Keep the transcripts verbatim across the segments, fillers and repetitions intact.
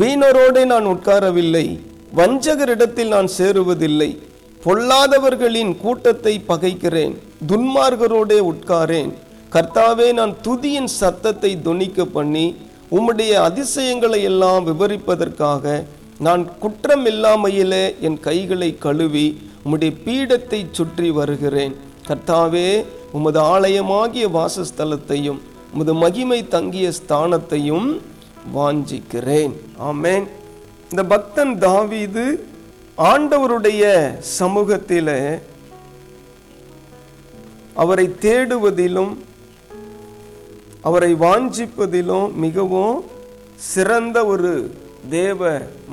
வீணரோடு நான் உட்காரவில்லை, வஞ்சகரிடத்தில் நான் சேருவதில்லை, பொல்லாதவர்களின் கூட்டத்தை பகைக்கிறேன், துன்மார்கரோடே உட்காரேன். கர்த்தாவே, நான் துதியின் சத்தத்தை தொனிக்க பண்ணி உம்முடைய அதிசயங்களை எல்லாம் விவரிப்பதற்காக நான் குற்றம் இல்லாமையிலே என் கைகளை கழுவி உம்முடைய பீடத்தை சுற்றி வருகிறேன். கர்த்தாவே, உமது ஆலயமாகிய வாசஸ்தலத்தையும் உமது மகிமை தங்கிய ஸ்தானத்தையும் வாஞ்சிக்கிறேன். ஆமேன். இந்த பக்தன் தாவீது ஆண்டவருடைய சமூகத்தில் அவரை தேடுவதிலும் அவரை வாஞ்சிப்பதிலும் மிகவும் சிறந்த ஒரு தேவ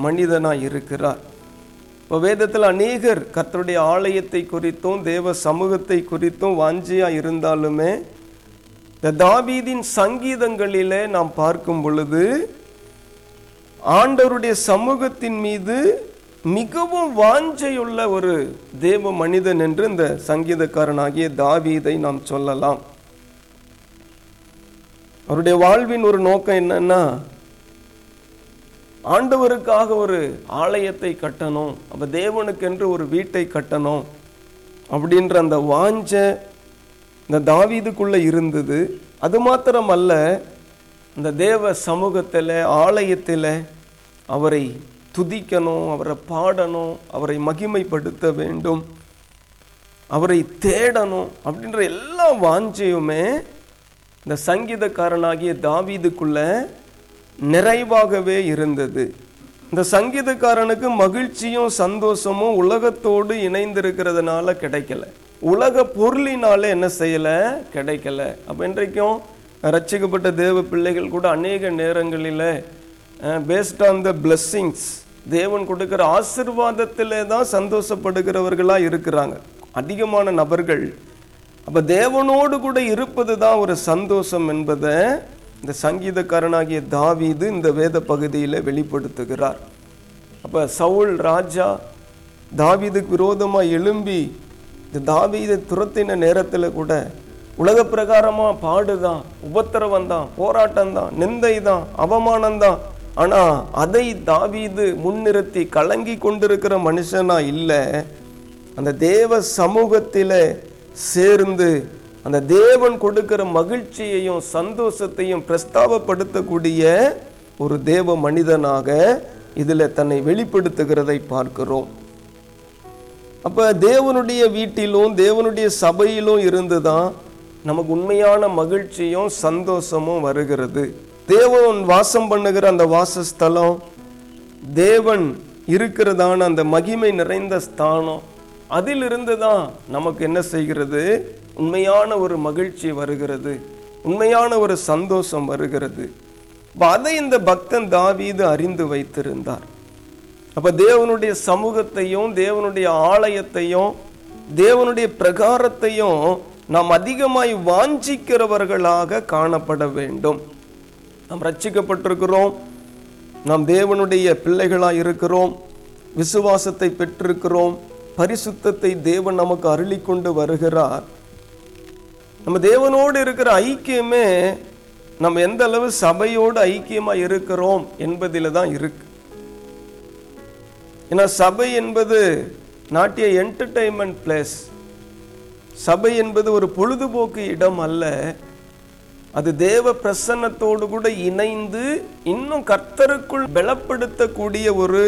மனிதனாக இருக்கிறார். இப்போ வேதத்தில் அநேகர் கர்த்தருடைய ஆலயத்தை குறித்தும் தேவ சமூகத்தை குறித்தும் வாஞ்சியாக இருந்தாலுமே இந்த தாவீதின் சங்கீதங்களிலே நாம் பார்க்கும் பொழுது ஆண்டவருடைய சமூகத்தின் மீது மிகவும் வாஞ்சையுள்ள ஒரு தேவ மனிதன் என்று இந்த சங்கீதக்காரனாகிய தாவீதை நாம் சொல்லலாம். அவருடைய வாழ்வின் ஒரு நோக்கம் என்னன்னா, ஆண்டவருக்காக ஒரு ஆலயத்தை கட்டணும், அப்போ தேவனுக்கென்று ஒரு வீட்டை கட்டணும் அப்படின்ற அந்த வாஞ்ச இந்த தாவீதுக்குள்ளே இருந்தது. அது மாத்திரமல்ல, இந்த தேவ சமூகத்தில் ஆலயத்தில் அவரை துதிக்கணும், அவரை பாடணும், அவரை மகிமைப்படுத்த வேண்டும், அவரை தேடணும் அப்படின்ற எல்லா வாஞ்சையுமே இந்த சங்கீதக்காரனாகிய தாவீதுக்குள்ளே நிறைவாகவே இருந்தது. இந்த சங்கீதக்காரனுக்கு மகிழ்ச்சியும் சந்தோஷமும் உலகத்தோடு இணைந்திருக்கிறதுனால கிடைக்கல, உலக பொருளினால என்ன செய்யலை கிடைக்கல. அப்போ இன்றைக்கும் ரட்சிக்கப்பட்ட தேவ பிள்ளைகள் கூட அநேக நேரங்களில் பேஸ்ட் ஆன் த பிளெஸ்ஸிங்ஸ், தேவன் கொடுக்குற ஆசிர்வாதத்திலே தான் சந்தோஷப்படுகிறவர்களாக இருக்கிறாங்க அதிகமான நபர்கள். அப்போ தேவனோடு கூட இருப்பது தான் ஒரு சந்தோஷம் என்பதை இந்த சங்கீதக்காரனாகிய தாவீது இந்த வேத பகுதியில் வெளிப்படுத்துகிறார். அப்போ சவுல் ராஜா தாவீதுக்கு விரோதமாக எழும்பி இந்த தாவீதை துரத்தின நேரத்தில் கூட உலக பிரகாரமாக பாடுதான், உபத்திரவந்தான், போராட்டம்தான், நிந்தை தான், அவமானம்தான். ஆனால் அதை தாவீது முன்னிறுத்தி கலங்கி கொண்டிருக்கிற மனுஷனா இல்லை, அந்த தேவ சமூகத்தில் சேர்ந்து அந்த தேவன் கொடுக்கிற மகிழ்ச்சியையும் சந்தோஷத்தையும் பிரஸ்தாபப்படுத்தக்கூடிய ஒரு தேவ மனிதனாக இதில் தன்னை வெளிப்படுத்துகிறதை பார்க்கிறோம். அப்போ தேவனுடைய வீட்டிலும் தேவனுடைய சபையிலும் இருந்து தான் நமக்கு உண்மையான மகிழ்ச்சியும் சந்தோஷமும் வருகிறது. தேவன் வாசம் பண்ணுகிற அந்த வாசஸ்தலம், தேவன் இருக்கிறதான அந்த மகிமை நிறைந்த ஸ்தானம், அதிலிருந்து தான் நமக்கு என்ன செய்கிறது, உண்மையான ஒரு மகிழ்ச்சி வருகிறது, உண்மையான ஒரு சந்தோஷம் வருகிறது. அப்போ அதை இந்த பக்தன் தாவீது அறிந்து வைத்திருந்தார். அப்போ தேவனுடைய சமூகத்தையும் தேவனுடைய ஆலயத்தையும் தேவனுடைய பிரகாரத்தையும் நாம் அதிகமாய் வாஞ்சிக்கிறவர்களாக காணப்பட வேண்டும். நாம் ரட்சிக்கப்பட்டிருக்கிறோம், நாம் தேவனுடைய பிள்ளைகளாக இருக்கிறோம், விசுவாசத்தை பெற்றிருக்கிறோம், பரிசுத்தத்தை தேவன் நமக்கு அருளி கொண்டு வருகிறார். நம்ம தேவனோடு இருக்கிற ஐக்கியமே நம்ம எந்த அளவு சபையோடு ஐக்கியமாக இருக்கிறோம் என்பதில் தான் இருக்கு. ஏன்னா சபை என்பது நாட் எ என்டர்டெயின்மெண்ட் பிளேஸ், சபை என்பது ஒரு பொழுதுபோக்கு இடம் அல்ல, அது தேவ பிரசன்னத்தோடு கூட இணைந்து இன்னும் கர்த்தருக்குள் பலப்படுத்தக்கூடிய ஒரு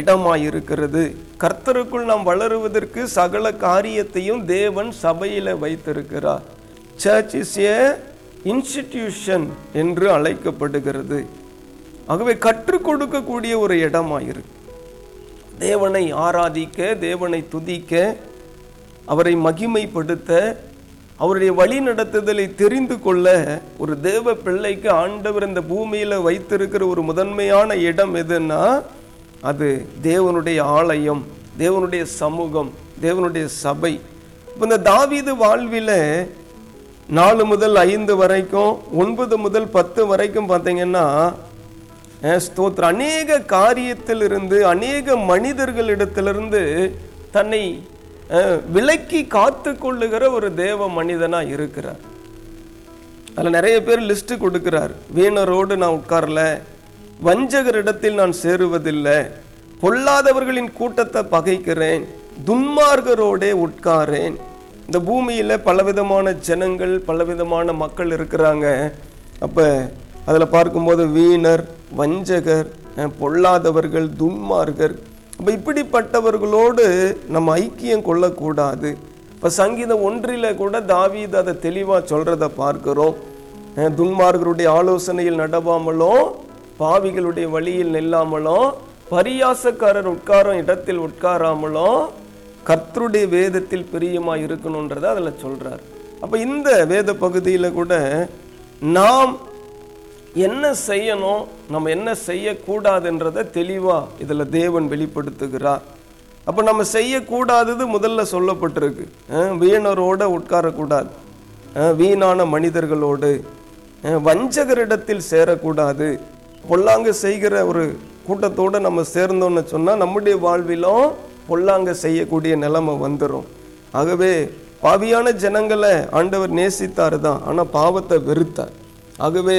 இடமாயிருக்கிறது. கர்த்தருக்குள் நாம் வளருவதற்கு சகல காரியத்தையும் தேவன் சபையில் வைத்திருக்கிறார். சர்ச் இஸ் ஏ இன்ஸ்டிடியூஷன் என்று அழைக்கப்படுகிறது. ஆகவே கற்றுக் கொடுக்கக்கூடிய ஒரு இடமாயிருக்கு. தேவனை ஆராதிக்க, தேவனை துதிக்க, அவரை மகிமைப்படுத்த, அவருடைய வழி நடத்துதலை தெரிந்து கொள்ள ஒரு தேவ பிள்ளைக்கு ஆண்டவர் இந்த பூமியில் வைத்திருக்கிற ஒரு முதன்மையான இடம் எதுன்னா அது தேவனுடைய ஆலயம், தேவனுடைய சமூகம், தேவனுடைய சபை. இப்போ இந்த தாவீது வாழ்வில் நாலு முதல் ஐந்து வரைக்கும், ஒன்பது முதல் பத்து வரைக்கும் பார்த்தீங்கன்னா ஸ்தோத்திர அநேக காரியத்திலிருந்து அநேக மனிதர்களிடத்திலிருந்து தன்னை விலக்கி காத்து கொள்ளுகிற ஒரு தேவ மனிதனாக இருக்கிறார். அதில் நிறைய பேர் லிஸ்ட்டு கொடுக்குறார். வீணரோடு நான் உட்காரல, வஞ்சகரிடத்தில் நான் சேருவதில்லை, பொல்லாதவர்களின் கூட்டத்தை பகைக்கிறேன், துன்மார்கரோடே உட்காரேன். இந்த பூமியில் பலவிதமான ஜனங்கள் பலவிதமான மக்கள் இருக்கிறாங்க. அப்போ அதில் பார்க்கும்போது வீணர், வஞ்சகர், பொல்லாதவர்கள், துன்மார்கர். அப்போ இப்படிப்பட்டவர்களோடு நம்ம ஐக்கியம் கொள்ளக்கூடாது. இப்போ சங்கீதம் ஒன்றில் கூட தாவீது அதை தெளிவாக சொல்கிறத பார்க்குறோம். துன்மார்கருடைய ஆலோசனையில் நடவாமலும், பாவிகளுடைய வழியில் நில்லாமலும், பரியாசக்காரர் உட்காரும் இடத்தில் உட்காராமலும், கர்த்தருடைய வேதத்தில் பிரியமாக இருக்கணுன்றதை அதில் சொல்கிறார். அப்போ இந்த வேத பகுதியில் கூட நாம் என்ன செய்யணும், நம்ம என்ன செய்யக்கூடாதுன்றதை தெளிவாக இதில் தேவன் வெளிப்படுத்துகிறார். அப்போ நம்ம செய்யக்கூடாதது முதல்ல சொல்லப்பட்டிருக்கு. வீணரோடு உட்காரக்கூடாது, வீணான மனிதர்களோடு, வஞ்சகரிடத்தில் சேரக்கூடாது, பொல்லாங்கு செய்கிற ஒரு கூட்டத்தோடு நம்ம சேர்ந்தோன்னு சொன்னால் நம்முடைய வாழ்விலும் பொல்லாங்க செய்யக்கூடிய நிலைமை வந்துடும். ஆகவே பாவியான ஜனங்களை ஆண்டவர் நேசித்தார் தான், ஆனால் பாவத்தை வெறுத்தார். ஆகவே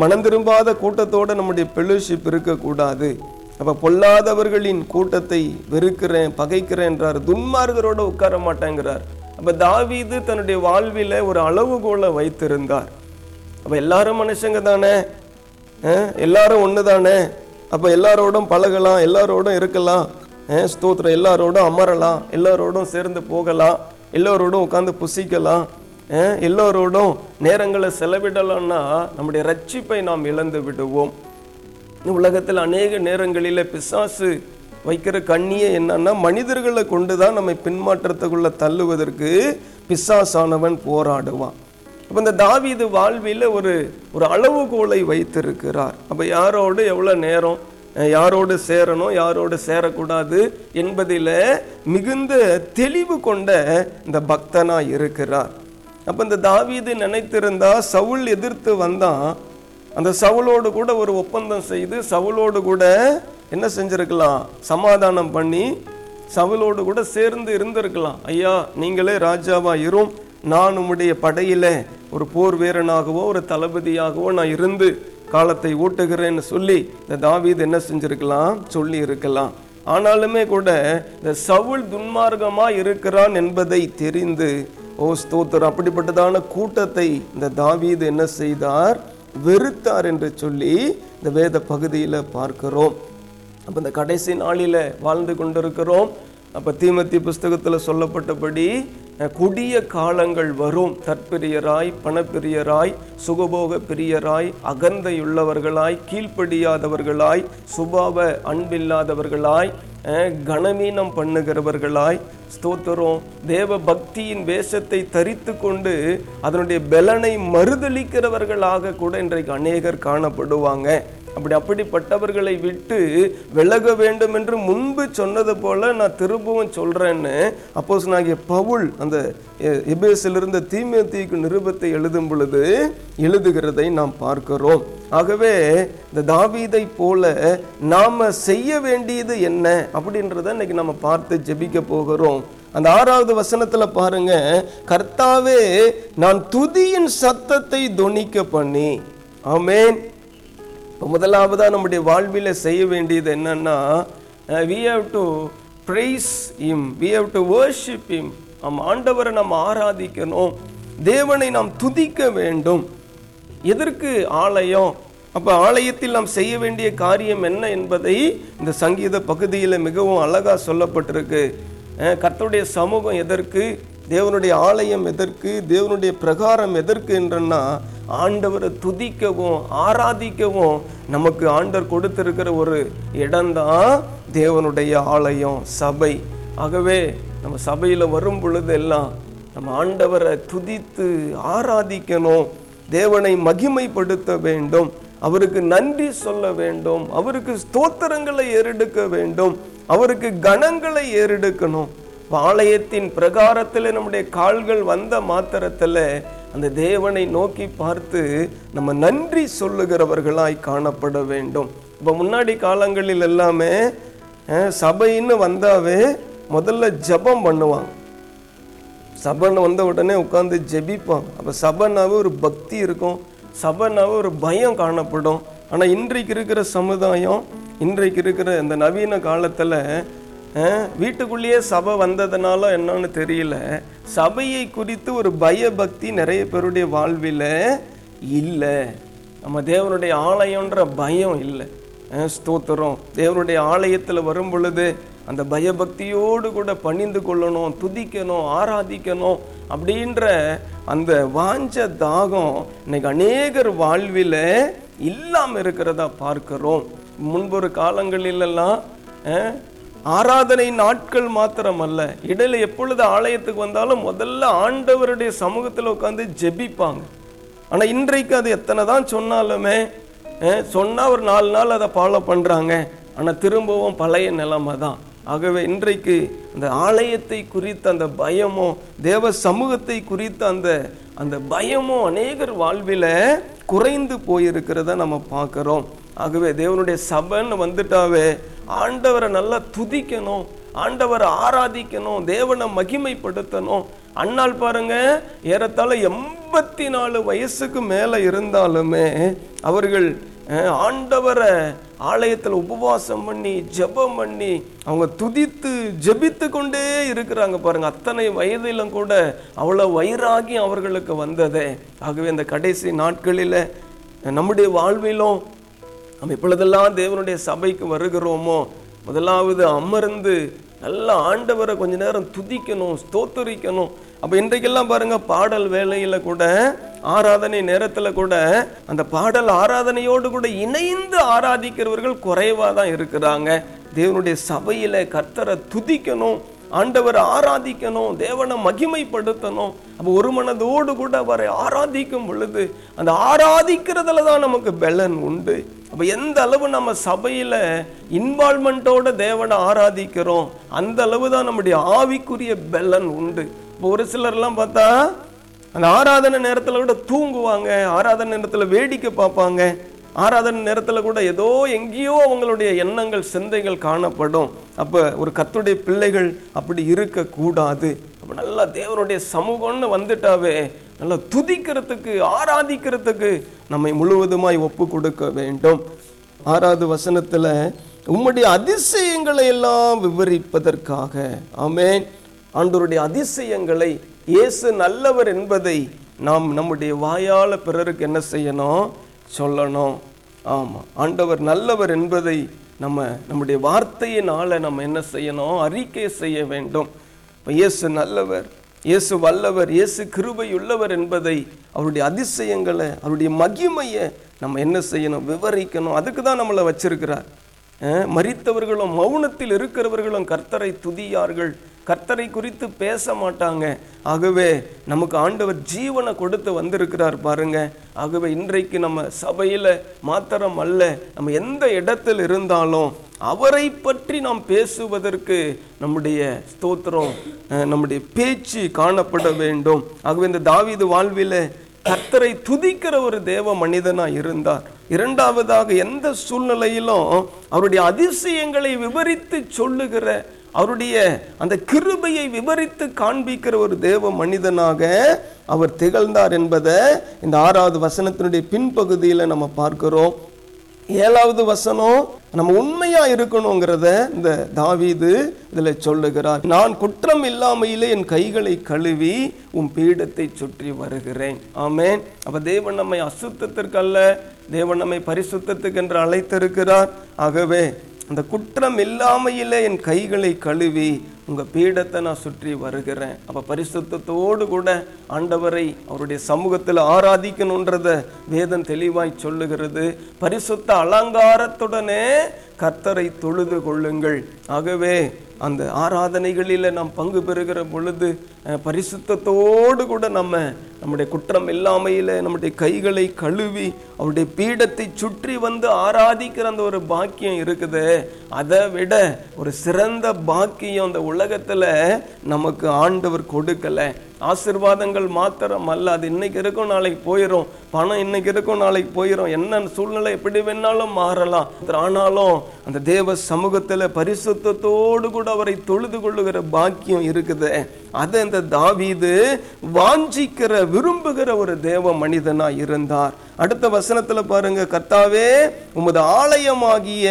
மனம் திரும்பாத கூட்டத்தோடு நம்முடைய பெலோஷிப் இருக்கக்கூடாது. அப்போ பொல்லாதவர்களின் கூட்டத்தை வெறுக்கிறேன், பகைக்கிறேன்றார், துன்மார்கரோடு உட்கார மாட்டேங்கிறார். அப்போ தாவீது தன்னுடைய வாழ்வில் ஒரு அளவுகோலை வைத்திருந்தார். அப்போ எல்லாரும் மனுஷங்க தானே, எல்லாரும் ஒன்று தானே, அப்போ எல்லாரோடும் பழகலாம், எல்லாரோடும் இருக்கலாம், ஸ்தோத்திரம், எல்லாரோடும் அமரலாம், எல்லோரோடும் சேர்ந்து போகலாம், எல்லோரோடும் உட்காந்து புசிக்கலாம், எல்லோரோடும் நேரங்களை செலவிடலாம்னா நம்முடைய ரட்சிப்பை நாம் இழந்து விடுவோம். உலகத்தில் அநேக நேரங்களில் பிசாசு வைக்கிற கண்ணியே என்னன்னா, மனிதர்களை கொண்டு தான் நம்மை பின்மாற்றத்துக்குள்ளே தள்ளுவதற்கு பிசாசானவன் போராடுவான். அப்போ இந்த தாவீது வாழ்வியில் ஒரு ஒரு அளவுகோலை வைத்திருக்கிறார். அப்போ யாரோடு எவ்வளோ நேரம், யாரோடு சேரணும், யாரோடு சேரக்கூடாது என்பதில் மிகுந்த தெளிவு கொண்ட இந்த பக்தனாக இருக்கிறார். அப்போ இந்த தாவீது நினைத்திருந்தா சவுல் எதிர்த்து வந்தான், அந்த சவுலோடு கூட ஒரு ஒப்பந்தம் செய்து சவுலோடு கூட என்ன செஞ்சுருக்கலாம், சமாதானம் பண்ணி சவுலோடு கூட சேர்ந்து இருந்திருக்கலாம். ஐயா, நீங்களே ராஜாவாக இரும், நான் உம்முடைய படையில் ஒரு போர் வீரனாகவோ ஒரு தளபதியாகவோ நான் இருந்து காலத்தை ஓட்டுகிறேன்னு சொல்லி இந்த தாவீது என்ன செஞ்சிருக்கலாம், சொல்லி இருக்கலாம். ஆனாலுமே கூட இந்த சவுல் துன்மார்க்கமாக இருக்கிறான் என்பதை தெரிந்து, ஓ ஸ்தோத்திரம், அப்படிப்பட்டதான கூட்டத்தை இந்த தாவீது என்ன செய்தார், வெறுத்தார் என்று சொல்லி இந்த வேத பகுதியில் பார்க்கிறோம். அப்போ இந்த கடைசி நாளில் வாழ்ந்து கொண்டிருக்கிறோம். அப்போ தீமத்தி புஸ்தகத்தில் சொல்லப்பட்டபடி கொடிய காலங்கள் வரும். தற்பிரியராய், பணப்பிரியராய், சுகபோக பிரியராய், அகந்தையுள்ளவர்களாய், கீழ்ப்படியாதவர்களாய், சுபாவ அன்பில்லாதவர்களாய், கனவீனம் பண்ணுகிறவர்களாய், ஸ்தோத்திரம், தேவ பக்தியின் வேஷத்தை தரித்து கொண்டு அதனுடைய பலனை மறுதளிக்கிறவர்களாக கூட இன்றைக்கு அநேகர் காணப்படுவாங்க. அப்படி அப்படிப்பட்டவர்களை விட்டு விலக வேண்டும் என்று முன்பு சொன்னது போல நான் திரும்பவும் சொல்கிறேன்னு அப்போஸ்தலனாகிய பவுல் அந்த எபேசிலிருந்து தீமோத்தேயுக்கு நிருபத்தை எழுதும் பொழுது எழுதுகிறதை நாம் பார்க்கிறோம். ஆகவே இந்த தாவீதை போல நாம் செய்ய வேண்டியது என்ன அப்படின்றத இன்னைக்கு நம்ம பார்த்து ஜெபிக்க போகிறோம். அந்த ஆறாவது வசனத்தில் பாருங்க, கர்த்தாவே நான் துதியின் சத்தத்தை தொனிக்க பண்ணி. ஆமேன். முதலாவதாக நம்முடைய வாழ்வில் செய்ய வேண்டியது என்னன்னா, we have to praise him, we have to worship him. நம் ஆண்டவரை நாம் ஆராதிக்கணும், தேவனை நாம் துதிக்க வேண்டும். எதற்கு ஆலயம்? அப்போ ஆலயத்தில் நாம் செய்ய வேண்டிய காரியம் என்ன என்பதை இந்த சங்கீத பகுதியில் மிகவும் அழகாக சொல்லப்பட்டிருக்கு. கர்த்தருடைய சமூகம் எதற்கு, தேவனுடைய ஆலயம் எதற்கு, தேவனுடைய பிரகாரம் எதற்கு என்றன்னா, ஆண்டவரை துதிக்கவும் ஆராதிக்கவும் நமக்கு ஆண்டவர் கொடுத்திருக்கிற ஒரு இடம்தான் தேவனுடைய ஆலயம், சபை. ஆகவே நம்ம சபையில் வரும் பொழுது எல்லாம் நம்ம ஆண்டவரை துதித்து ஆராதிக்கணும், தேவனை மகிமைப்படுத்த வேண்டும், அவருக்கு நன்றி சொல்ல வேண்டும், அவருக்கு ஸ்தோத்திரங்களை ஏறெடுக்க வேண்டும், அவருக்கு கணங்களை ஏறெடுக்கணும். ஆலயத்தின் பிரகாரத்தில் நம்முடைய கால்கள் வந்த மாத்திரத்தில் அந்த தேவனை நோக்கி பார்த்து நம்ம நன்றி சொல்லுகிறவர்களாய் காணப்பட வேண்டும். இப்போ முன்னாடி காலங்களில் எல்லாமே சபைன்னு வந்தாவே முதல்ல ஜபம் பண்ணுவாங்க, சபைன்னு வந்த உடனே உட்காந்து ஜெபிப்பாங்க. அப்போ சபைனாவே ஒரு பக்தி இருக்கும், சபைனாவே ஒரு பயம் காணப்படும், ஆனால் இன்றைக்கு இருக்கிற சமுதாயம், இன்றைக்கு இருக்கிற இந்த நவீன காலத்தில் வீட்டுக்குள்ளேயே சபை வந்ததுனால என்னன்னு தெரியல, சபையை குறித்து ஒரு பயபக்தி நிறைய பேருடைய வாழ்வில் இல்லை. நம்ம தேவனுடைய ஆலயன்ற பயம் இல்லை. ஸ்தோத்திரம். தேவனுடைய ஆலயத்தில் வரும் பொழுது அந்த பயபக்தியோடு கூட பணிந்து கொள்ளணும், துதிக்கணும், ஆராதிக்கணும் அப்படின்ற அந்த வாஞ்ச தாகம் இன்னைக்கு அநேகர் வாழ்வில் இல்லாமல் இருக்கிறதா பார்க்கிறோம். முன்பொரு காலங்களிலெல்லாம் ஆராதனை நாட்கள் மாத்திரமல்ல, இடையில எப்பொழுது ஆலயத்துக்கு வந்தாலும் முதல்ல ஆண்டவருடைய சமூகத்தில் உட்காந்து ஜெபிப்பாங்க. ஆனால் இன்றைக்கு அது எத்தனை தான் சொன்னாலுமே, சொன்னால் ஒரு நாலு நாள் அதை ஃபாலோ பண்ணுறாங்க, ஆனால் திரும்பவும் பழைய நிலைமை தான். ஆகவே இன்றைக்கு அந்த ஆலயத்தை குறித்த அந்த பயமோ, தேவ சமூகத்தை குறித்த அந்த அந்த பயமோ அநேகர் வாழ்வில் குறைந்து போயிருக்கிறத நம்ம பார்க்குறோம். ஆகவே தேவனுடைய சபைன்னு வந்துட்டாவே ஆண்டவரை நல்லா துதிக்கணும், ஆண்டவரை ஆராதிக்கணும், தேவனை மகிமைப்படுத்தணும். அன்னால் பாருங்க, ஏறத்தாழ எண்பத்தி நாலு வயசுக்கு மேலே இருந்தாலுமே அவர்கள் ஆண்டவரை ஆலயத்தில் உபவாசம் பண்ணி ஜெபம் பண்ணி அவங்க துதித்து ஜெபித்து கொண்டே இருக்கிறாங்க பாருங்கள். அத்தனை வயதிலும் கூட அவ்வளோ வைராகியம் அவர்களுக்கு வந்ததே. ஆகவே இந்த கடைசி நாட்களில் நம்முடைய வாழ்விலும் நம்ம இப்பொழுதெல்லாம் தேவனுடைய சபைக்கு வருகிறோமோ, முதலாவது அமர்ந்து நல்லா ஆண்டவரை கொஞ்ச நேரம் துதிக்கணும், ஸ்தோத்திரிக்கணும். அப்போ இன்றைக்கெல்லாம் பாருங்கள், பாடல் வேளையில் கூட ஆராதனை நேரத்தில் கூட அந்த பாடல் ஆராதனையோடு கூட இணைந்து ஆராதிக்கிறவர்கள் குறைவாக தான் இருக்கிறாங்க. தேவனுடைய சபையில் கர்த்தரை துதிக்கணும், ஆண்டவரை ஆராதிக்கணும், தேவனை மகிமைப்படுத்தணும். அப்போ ஒரு மனதோடு கூட அவரை ஆராதிக்கும் பொழுது அந்த ஆராதிக்கிறதுல தான் நமக்கு பலன் உண்டு. அப்போ எந்த அளவு நம்ம சபையில் இன்வால்மெண்ட்டோடு தேவனை ஆராதிக்கிறோம், அந்த அளவு தான் நம்முடைய ஆவிக்குரிய பலன் உண்டு. இப்போ ஒரு சிலர்லாம் பார்த்தா அந்த ஆராதனை நேரத்தில் கூட தூங்குவாங்க, ஆராதனை நேரத்தில் வேடிக்கை பார்ப்பாங்க, ஆராதனை நேரத்தில் கூட ஏதோ எங்கேயோ அவங்களுடைய எண்ணங்கள் சிந்தைகள் காணப்படும். அப்போ ஒரு கர்த்தருடைய பிள்ளைகள் அப்படி இருக்கக்கூடாது. அப்போ நல்லா தேவனுடைய சமூகம்னு வந்துட்டாவே நல்லா துதிக்கிறதுக்கு ஆராதிக்கிறதுக்கு நம்மை முழுவதுமாய் ஒப்பு கொடுக்க வேண்டும். ஆறாவது வசனத்தில் உம்முடைய அதிசயங்களை எல்லாம் விவரிப்பதற்காக. ஆமென். ஆண்டவருடைய அதிசயங்களை, இயேசு நல்லவர் என்பதை நாம் நம்முடைய வாயால் பிறருக்கு என்ன செய்யணும்? சொல்லணும். ஆமாம், ஆண்டவர் நல்லவர் என்பதை நம்ம நம்முடைய வார்த்தையினால் நம்ம என்ன செய்யணும்? அறிக்கை செய்ய வேண்டும். இப்போ இயேசு நல்லவர், இயேசு வல்லவர், இயேசு கிருபையுள்ளவர் என்பதை, அவருடைய அதிசயங்களை, அவருடைய மகிமையை நம்ம என்ன செய்யணும்? விவரிக்கணும். அதுக்கு தான் நம்மளை வச்சிருக்கிறார். மரித்தவர்களும் மௌனத்தில் இருக்கிறவர்களும் கர்த்தரை துதியார்கள், கர்த்தரை குறித்து பேச மாட்டாங்க. ஆகவே நமக்கு ஆண்டவர் ஜீவனை கொடுத்து வந்திருக்கிறார் பாருங்க. ஆகவே இன்றைக்கு நம்ம சபையில் மாத்திரம் அல்ல, நம்ம எந்த இடத்தில் இருந்தாலும் அவரை பற்றி நாம் பேசுவதற்கு நம்முடைய ஸ்தோத்திரம், நம்முடைய பேச்சு காணப்பட வேண்டும். ஆகவே இந்த தாவீது வாழ்வில் கர்த்தரை துதிக்கிற ஒரு தேவ மனிதனாக இருந்தார். இரண்டாவதாக எந்த சூழ்நிலையிலும் அவருடைய அதிசயங்களை விவரித்து சொல்லுகிற, அவருடைய அந்த கிருபையை விவரித்து காண்பிக்கிற ஒரு தேவ மனிதனாக அவர் திகழ்ந்தார் என்பதை இந்த ஆறாவது வசனத்தினுடைய பின்பகுதியில் நம்ம பார்க்கிறோம். ஏழாவது வசனம், நம்ம உண்மையாக இருக்கணுங்கிறத இந்த தாவீது இதில் சொல்லுகிறார். நான் குற்றம் இல்லாமையிலே என் கைகளை கழுவி உன் பீடத்தை சுற்றி வருகிறேன். ஆமேன். அப்போ தேவன் நம்மை அசுத்தத்திற்கல்ல, தேவன் நம்மை பரிசுத்தத்துக்கு என்று அழைத்திருக்கிறார். ஆகவே அந்த குற்றம் இல்லாமையிலே என் கைகளை கழுவி உங்கள் பீடத்தை நான் சுற்றி வருகிறேன். அப்போ பரிசுத்தத்தோடு கூட ஆண்டவரை அவருடைய சமூகத்தில் ஆராதிக்கணுன்றதை வேதம் தெளிவாய் சொல்லுகிறது. பரிசுத்த அலங்காரத்துடனே கர்த்தரை தொழுது கொள்ளுங்கள். ஆகவே அந்த ஆராதனைகளில் நாம் பங்கு பெறுகிற பொழுது பரிசுத்தத்தோடு கூட நம்ம நம்முடைய குற்றம் இல்லாமையில் நம்முடைய கைகளை கழுவி அவருடைய பீடத்தை சுற்றி வந்து ஆராதிக்கிற அந்த ஒரு பாக்கியம் இருக்குது. அதை விட ஒரு சிறந்த பாக்கியம் அந்த உலகத்தில் நமக்கு ஆண்டவர் கொடுக்கலை. ஆசீர்வாதங்கள் மாத்திரம் அல்ல, அது இன்னைக்கு இருக்கும் நாளைக்கு போயிடும், பணம் இன்னைக்கு இருக்கும் நாளைக்கு போயிடும், என்ன சூழ்நிலை எப்படி வேணாலும் மாறலாம். ஆனாலும் அந்த தேவ சமூகத்தில் பரிசுத்தோடு கூட அவரை தொழுது கொள்ளுகிற பாக்கியம் இருக்குது. அதை இந்த தாவீது வாஞ்சிக்கிற விரும்புகிற ஒரு தேவ மனிதனா இருந்தார். அடுத்த வசனத்துல பாருங்க, கர்த்தாவே உமது ஆலயமாகிய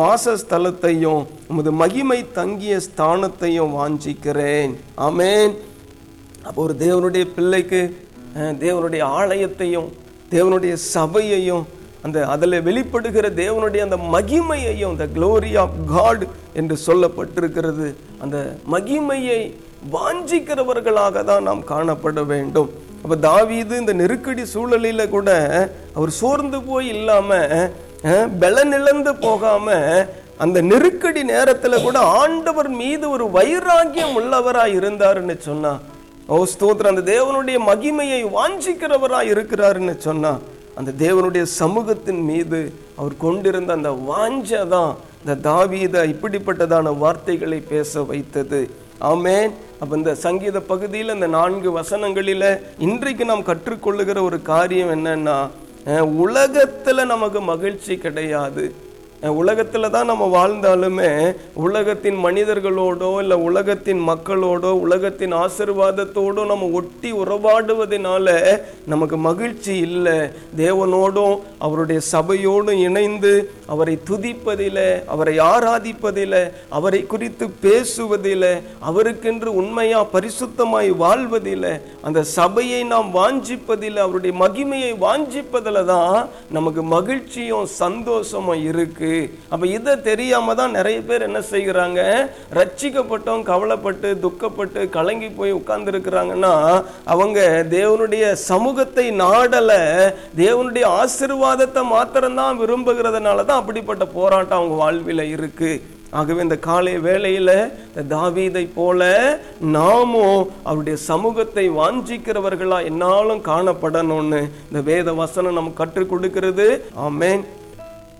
வாசஸ்தலத்தையும் உமது மகிமை தங்கிய ஸ்தானத்தையும் வாஞ்சிக்கிறேன். ஆமேன். அப்போ ஒரு தேவனுடைய பிள்ளைக்கு தேவனுடைய ஆலயத்தையும் தேவனுடைய சபையையும் அந்த அதில் வெளிப்படுகிற தேவனுடைய அந்த மகிமையையும், அந்த க்ளோரி ஆஃப் காட் என்று சொல்லப்பட்டிருக்கிறது, அந்த மகிமையை வாஞ்சிக்கிறவர்களாக தான் நாம் காணப்பட வேண்டும். அப்போ தாவீது இந்த நெருக்கடி சூழலில் கூட அவர் சோர்ந்து போய் இல்லாமல், பலனிழந்து போகாமல், அந்த நெருக்கடி நேரத்தில் கூட ஆண்டவர் மீது ஒரு வைராக்கியம் உள்ளவராக இருந்தாருன்னு சொன்னால், ஓ ஸ்தோத்திரம், அந்த தேவனுடைய மகிமையை வாஞ்சிக்கிறவராக இருக்கிறாருன்னு சொன்னால், அந்த தேவனுடைய சமூகத்தின் மீது அவர் கொண்டிருந்த அந்த வாஞ்சை தான் இந்த தாவீதை இப்படிப்பட்டதான வார்த்தைகளை பேச வைத்தது. ஆமேன். அப்போ இந்த சங்கீத பகுதியில் இந்த நான்கு வசனங்களில் இன்றைக்கு நாம் கற்றுக்கொள்ளுகிற ஒரு காரியம் என்னன்னா, உலகத்தில் நமக்கு மகிழ்ச்சி கிடையாது. உலகத்தில் தான் நம்ம வாழ்ந்தாலுமே உலகத்தின் மனிதர்களோடோ இல்லை உலகத்தின் மக்களோடோ உலகத்தின் ஆசீர்வாதத்தோடோ நம்ம ஒட்டி உறவாடுவதனால நமக்கு மகிழ்ச்சி இல்லை. தேவனோடும் அவருடைய சபையோடும் இணைந்து அவரை துதிப்பதில், அவரை ஆராதிப்பதில், அவரை குறித்து பேசுவதில், அவருக்கென்று உண்மையாக பரிசுத்தமாய் வாழ்வதில், அந்த சபையை நாம் வாஞ்சிப்பதில், அவருடைய மகிமையை வாஞ்சிப்பதில் தான் நமக்கு மகிழ்ச்சியும் சந்தோஷமும் இருக்கு. அப்ப இதை தெரியாம தான் நிறைய பேர் என்ன செய்கிறாங்க, ரட்சிக்கப்பட்டோம் கவலைப்பட்டு துக்கப்பட்டு கலங்கி போய் உட்கார்ந்து இருக்கிறாங்கன்னா, அவங்க தேவனுடைய சமூகத்தை நாடல, தேவனுடைய ஆசீர்வாதத்தை மாத்திரம்தான் விரும்புகிறதுனால தான் அப்படிப்பட்ட போராட்டம் அவங்க வாழ்வில் இருக்கு. ஆகவே இந்த காலை வேளையில் தாவீதை போல நாமும் அவருடைய சமூகத்தை வாஞ்சிக்கிறவர்களா என்னாலும் காணப்படணும்னு இந்த வேத வசனம் நமக்கு கற்றுக் கொடுக்கிறது. ஆமேன்.